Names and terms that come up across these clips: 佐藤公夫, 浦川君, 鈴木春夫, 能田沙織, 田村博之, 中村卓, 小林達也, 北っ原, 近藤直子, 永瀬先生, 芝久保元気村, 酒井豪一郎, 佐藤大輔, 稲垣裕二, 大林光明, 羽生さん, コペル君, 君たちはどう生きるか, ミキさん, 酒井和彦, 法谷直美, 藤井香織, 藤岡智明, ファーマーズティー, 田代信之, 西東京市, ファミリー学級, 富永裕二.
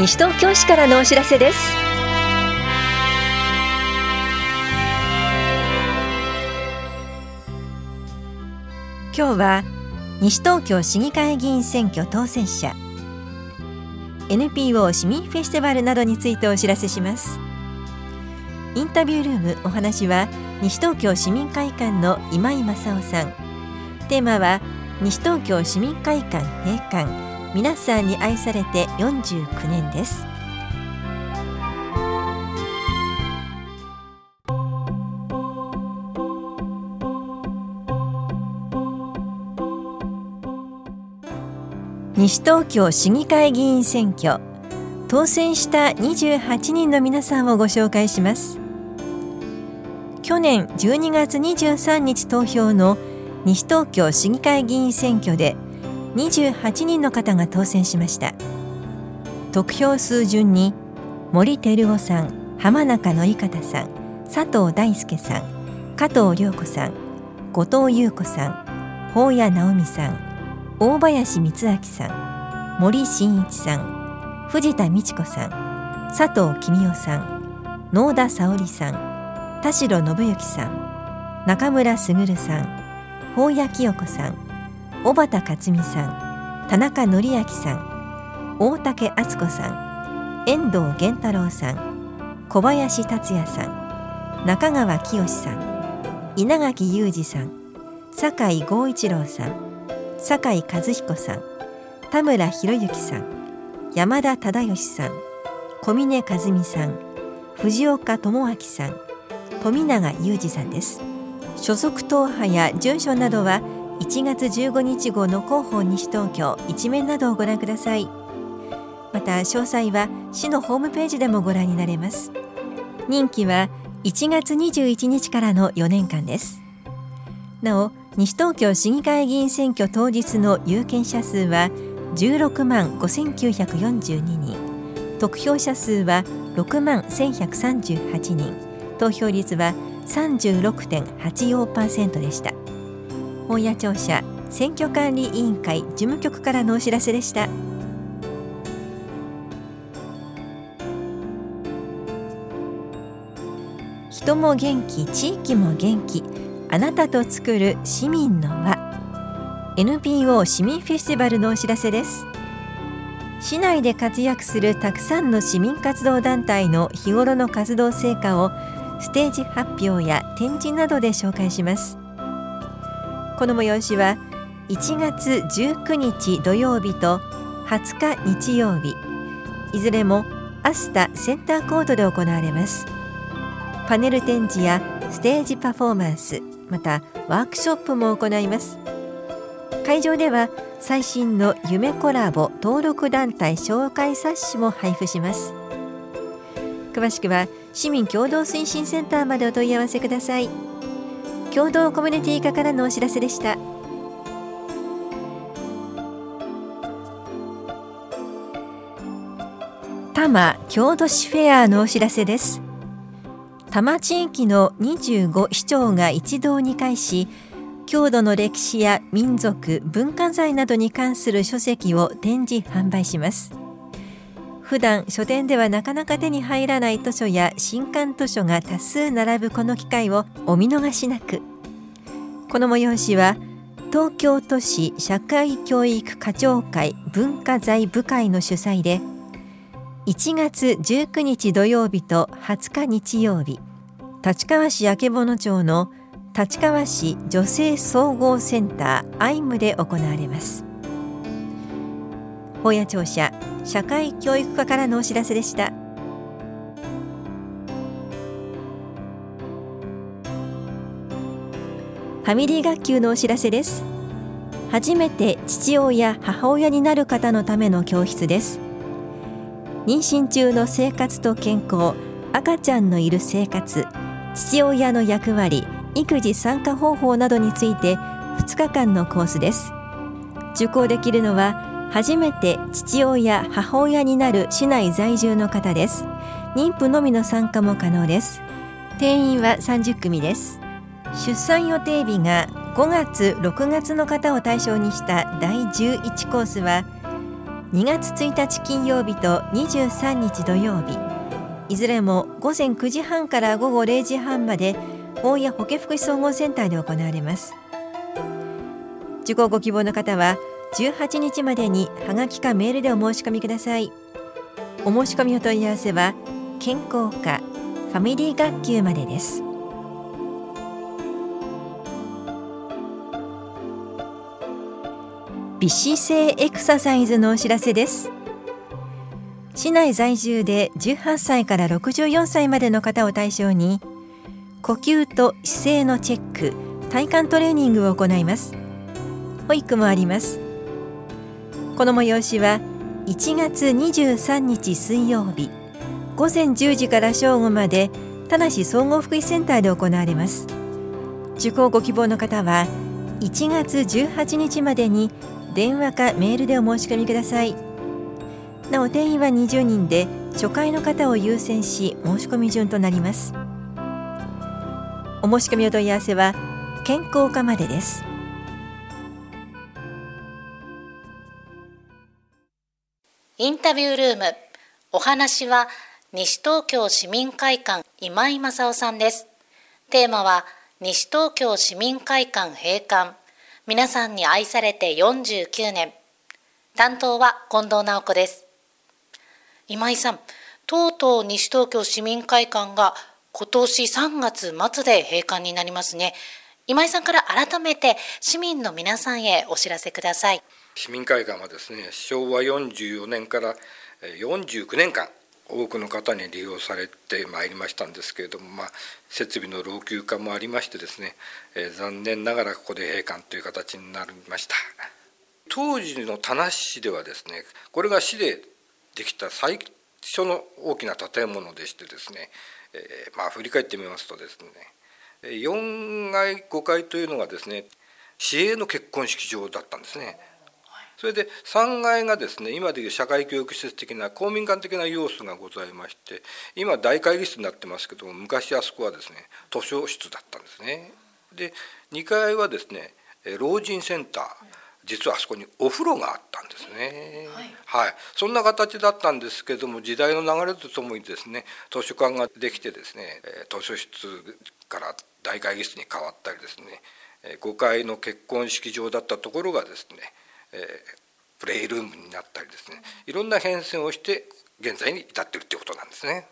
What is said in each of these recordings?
西東京市からのお知らせです。今日は西東京市議会議員選挙当選者、 NPO 市民フェスティバルなどについてお知らせします。インタビュールーム、お話は西東京市民会館の今井正夫さん。テーマは西東京市民会館閉館、皆さんに愛されて49年です。西東京市議会議員選挙当選した28人の皆さんをご紹介します。去年12月23日投票の西東京市議会議員選挙で28人の方が当選しました。得票数順に森照夫さん、浜中典方さん、佐藤大輔さん、加藤涼子さん、後藤優子さん、法谷直美さん、大林光明さん、森進一さん、藤田美智子さん、佐藤公夫さん、能田沙織さん、田代信之さん、中村卓さん、法谷清子さん、小畑克美さん、田中紀明さん、大竹敦子さん、遠藤源太郎さん、小林達也さん、中川清さん、稲垣裕二さん、酒井豪一郎さん、酒井和彦さん、田村博之さん、山田忠義さん、小峰和美さん、藤岡智明さん、富永裕二さんです。所属党派や住所などは1月15日号の広報西東京一面などをご覧ください。また詳細は市のホームページでもご覧になれます。任期は1月21日からの4年間です。なお、西東京市議会議員選挙当日の有権者数は16万5942人、得票者数は6万1138人、投票率は 36.84% でした。大谷庁舎選挙管理委員会事務局からのお知らせでした。人も元気、地域も元気、あなたとつくる市民の輪、 NPO 市民フェスティバルのお知らせです。市内で活躍するたくさんの市民活動団体の日頃の活動成果をステージ発表や展示などで紹介します。この催しは1月19日土曜日と20日日曜日、いずれもアスタセンターコートで行われます。パネル展示やステージパフォーマンス、またワークショップも行います。会場では最新の夢コラボ登録団体紹介冊子も配布します。詳しくは市民共同推進センターまでお問い合わせください。共同コミュニティ課からのお知らせでした。多摩郷土市フェアのお知らせです。多摩地域の25市町が一堂に会し、郷土の歴史や民族、文化財などに関する書籍を展示販売します。普段書店ではなかなか手に入らない図書や新刊図書が多数並ぶこの機会をお見逃しなく。この催しは東京都市社会教育課長会文化財部会の主催で、1月19日土曜日と20日日曜日、立川市曙町の立川市女性総合センターアイムで行われます。保谷庁舎社会教育課からのお知らせでした。ファミリー学級のお知らせです。初めて父親母親になる方のための教室です。妊娠中の生活と健康、赤ちゃんのいる生活、父親の役割、育児参加方法などについて2日間のコースです。受講できるのは初めて父親・母親になる市内在住の方です。妊婦のみの参加も可能です。定員は30組です。出産予定日が5月・6月の方を対象にした第11コースは2月1日金曜日と23日土曜日、いずれも午前9時半から午後0時半まで大谷保健福祉総合センターで行われます。受講ご希望の方は18日までにはがきかメールでお申し込みください。お申し込みお問い合わせは健康課ファミリー学級までです。美姿勢エクササイズのお知らせです。市内在住で18歳から64歳までの方を対象に呼吸と姿勢のチェック、体幹トレーニングを行います。保育もあります。この催しは1月23日水曜日午前10時から正午まで田梨総合福祉センターで行われます。受講ご希望の方は1月18日までに電話かメールでお申し込みください。なお定員は20人で初回の方を優先し申し込み順となります。お申し込みお問い合わせは健康課までです。インタビュールーム、お話は西東京市民会館今井正夫さんです。テーマは西東京市民会館閉館、皆さんに愛されて49年。担当は近藤直子です。今井さん、とうとう西東京市民会館が今年3月末で閉館になりますね。今井さんから改めて市民の皆さんへお知らせください。市民会館はですね、昭和44年から49年間多くの方に利用されてまいりましたんですけれども、設備の老朽化もありましてですね、残念ながらここで閉館という形になりました。当時の田無市ではですね、これが市でできた最初の大きな建物でしてですね、振り返ってみますとですね、4階5階というのがですね、市営の結婚式場だったんですね。それで3階がですね、今でいう社会教育施設的な公民館的な要素がございまして、今大会議室になってますけども、昔あそこはですね図書室だったんですね。で2階はですね老人センター、実はあそこにお風呂があったんですね。そんな形だったんですけども、時代の流れとともにですね図書館ができてですね、図書室から大会議室に変わったりですね、5階の結婚式場だったところがですね、プレイルームになったりですね、いろんな変遷をして現在に至っているということなんですね。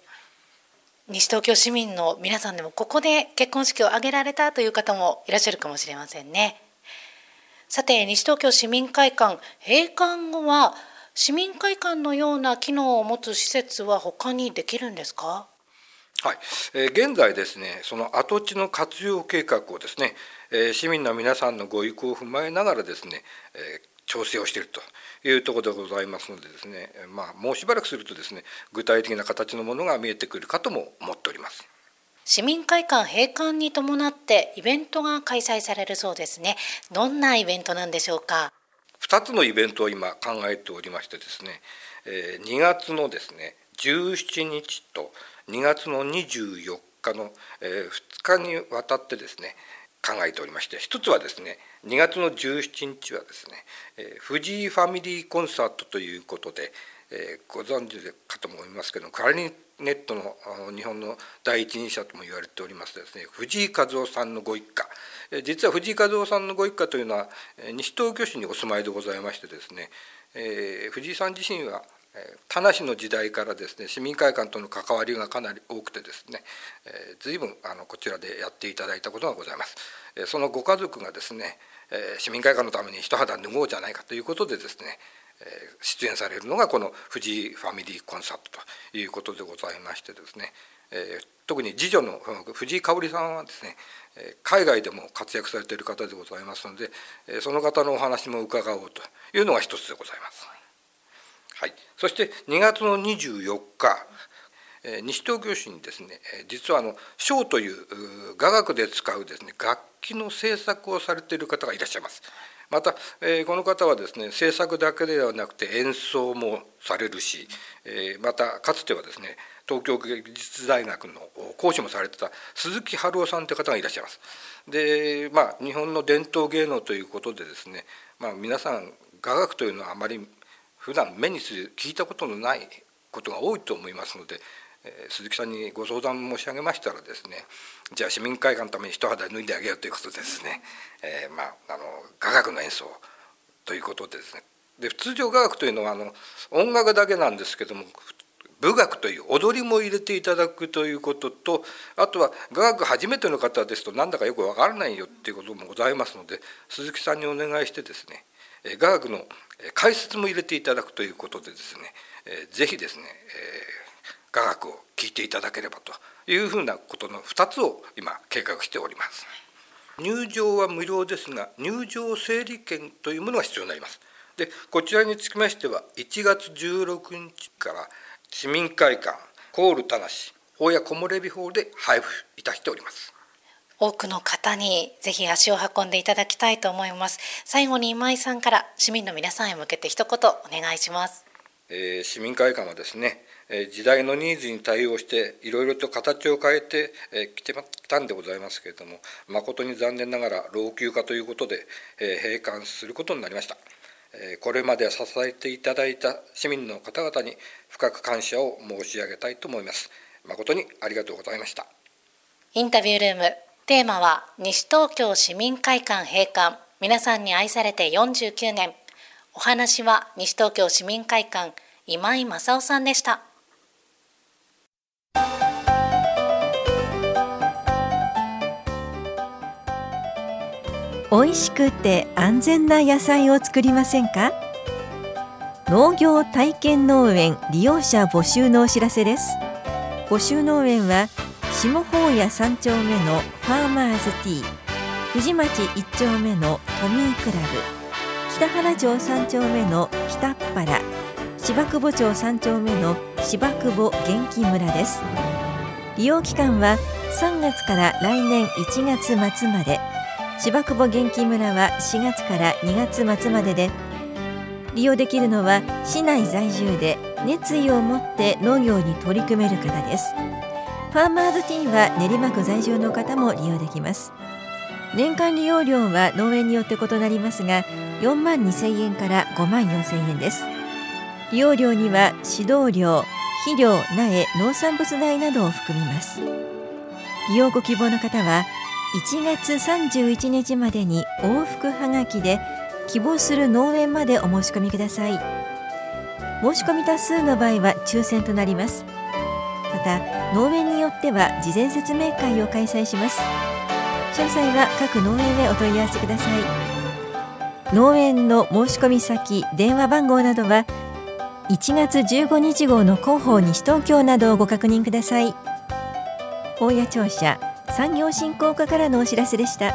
西東京市民の皆さんでもここで結婚式を挙げられたという方もいらっしゃるかもしれませんね。さて、西東京市民会館閉館後は市民会館のような機能を持つ施設は他にできるんですか？現在ですね、その跡地の活用計画をですね、市民の皆さんのご意向を踏まえながらですね、調整をしているというところでございますのでですね、もうしばらくするとですね、具体的な形のものが見えてくるかとも思っております。市民会館閉館に伴ってイベントが開催されるそうですね。どんなイベントなんでしょうか？2つのイベントを今考えておりましてですね、2月のですね17日と2月の24日の2日にわたってですね考えておりまして、一つはですね2月の17日はですね藤井ファミリーコンサートということで、ご存知かと思いますけども、クラリネットの日本の第一人者とも言われておりますですね藤井一夫さんのご一家、実は藤井一夫さんのご一家というのは西東京市にお住まいでございましてですね、藤井さん自身は田無の時代からですね市民会館との関わりがかなり多くてですね、随分こちらでやっていただいたことがございます。そのご家族がですね、市民会館のために一肌脱ごうじゃないかということでですね、出演されるのがこの藤井ファミリーコンサートということでございましてですね、特に次女の藤井香織さんはですね海外でも活躍されている方でございますので、その方のお話も伺おうというのが一つでございます。そして2月の24日、西東京市にですね、実は笙という雅楽で使うですね、楽器の制作をされている方がいらっしゃいます。また、この方はですね、制作だけではなくて演奏もされるし、またかつてはですね、東京芸術大学の講師もされてた鈴木春夫さんという方がいらっしゃいます。で、日本の伝統芸能ということでですね、皆さん雅楽というのはあまり普段目にする聞いたことのないことが多いと思いますので、鈴木さんにご相談申し上げましたらですね、じゃあ市民会館のために一肌脱いであげようということですね、雅楽の演奏ということでですね、で通常雅楽というのは音楽だけなんですけども、舞楽という踊りも入れていただくということと、あとは雅楽初めての方ですとなんだかよくわからないよっていうこともございますので、鈴木さんにお願いしてですね、雅楽の解説も入れていただくということでですね、ぜひですね、雅楽を聴いていただければというふうなことの2つを今計画しております。入場は無料ですが、入場整理券というものが必要になります。でこちらにつきましては、1月16日から市民会館コール田無法や木漏れ日法で配布いたしております。多くの方にぜひ足を運んでいただきたいと思います。最後に今井さんから市民の皆さんへ向けて一言お願いします。市民会館はですね、時代のニーズに対応していろいろと形を変えてきてたんでございますけれども、誠に残念ながら老朽化ということで閉館することになりました。これまで支えていただいた市民の方々に深く感謝を申し上げたいと思います。誠にありがとうございました。インタビュールーム、テーマは西東京市民会館閉館、皆さんに愛されて49年。お話は西東京市民会館今井正夫さんでした。おいしくて安全な野菜を作りませんか？農業体験農園利用者募集のお知らせです。募集農園は下宝屋3丁目のファーマーズティー、藤町1丁目のトミークラブ、北原町3丁目の北っ原、芝久保町3丁目の芝久保元気村です。利用期間は3月から来年1月末まで、芝久保元気村は4月から2月末までで、利用できるのは市内在住で熱意を持って農業に取り組める方です。ファーマーズティーは練馬区在住の方も利用できます。年間利用料は農園によって異なりますが、42,000円から54,000円です。利用料には指導料、肥料、苗、農産物代などを含みます。利用ご希望の方は1月31日までに往復はがきで希望する農園までお申し込みください。申し込み多数の場合は抽選となります。また農園によっては事前説明会を開催します。詳細は各農園へお問い合わせください。農園の申し込み先、電話番号などは1月15日号の広報西東京などをご確認ください。大谷庁舎産業振興課からのお知らせでした。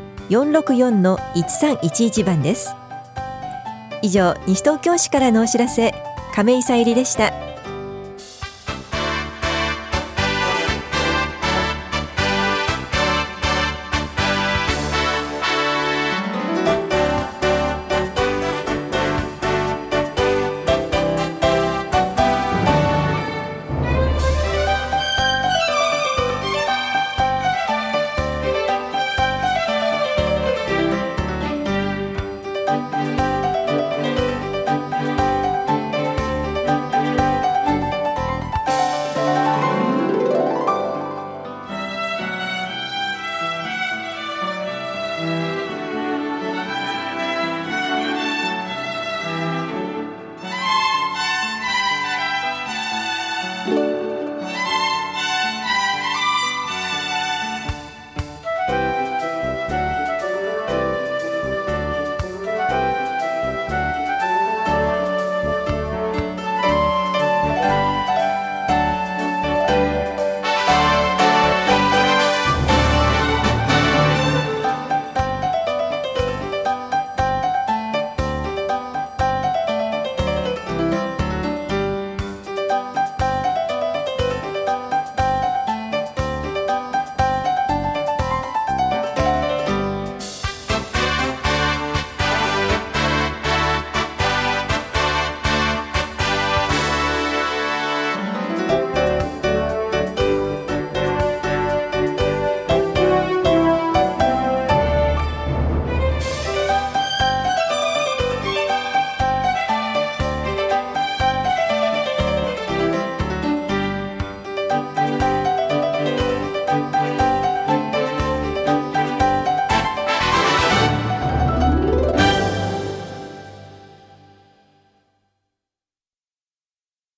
042-464-1311 番です。以上、西東京市からのお知らせ、亀井さゆりでした。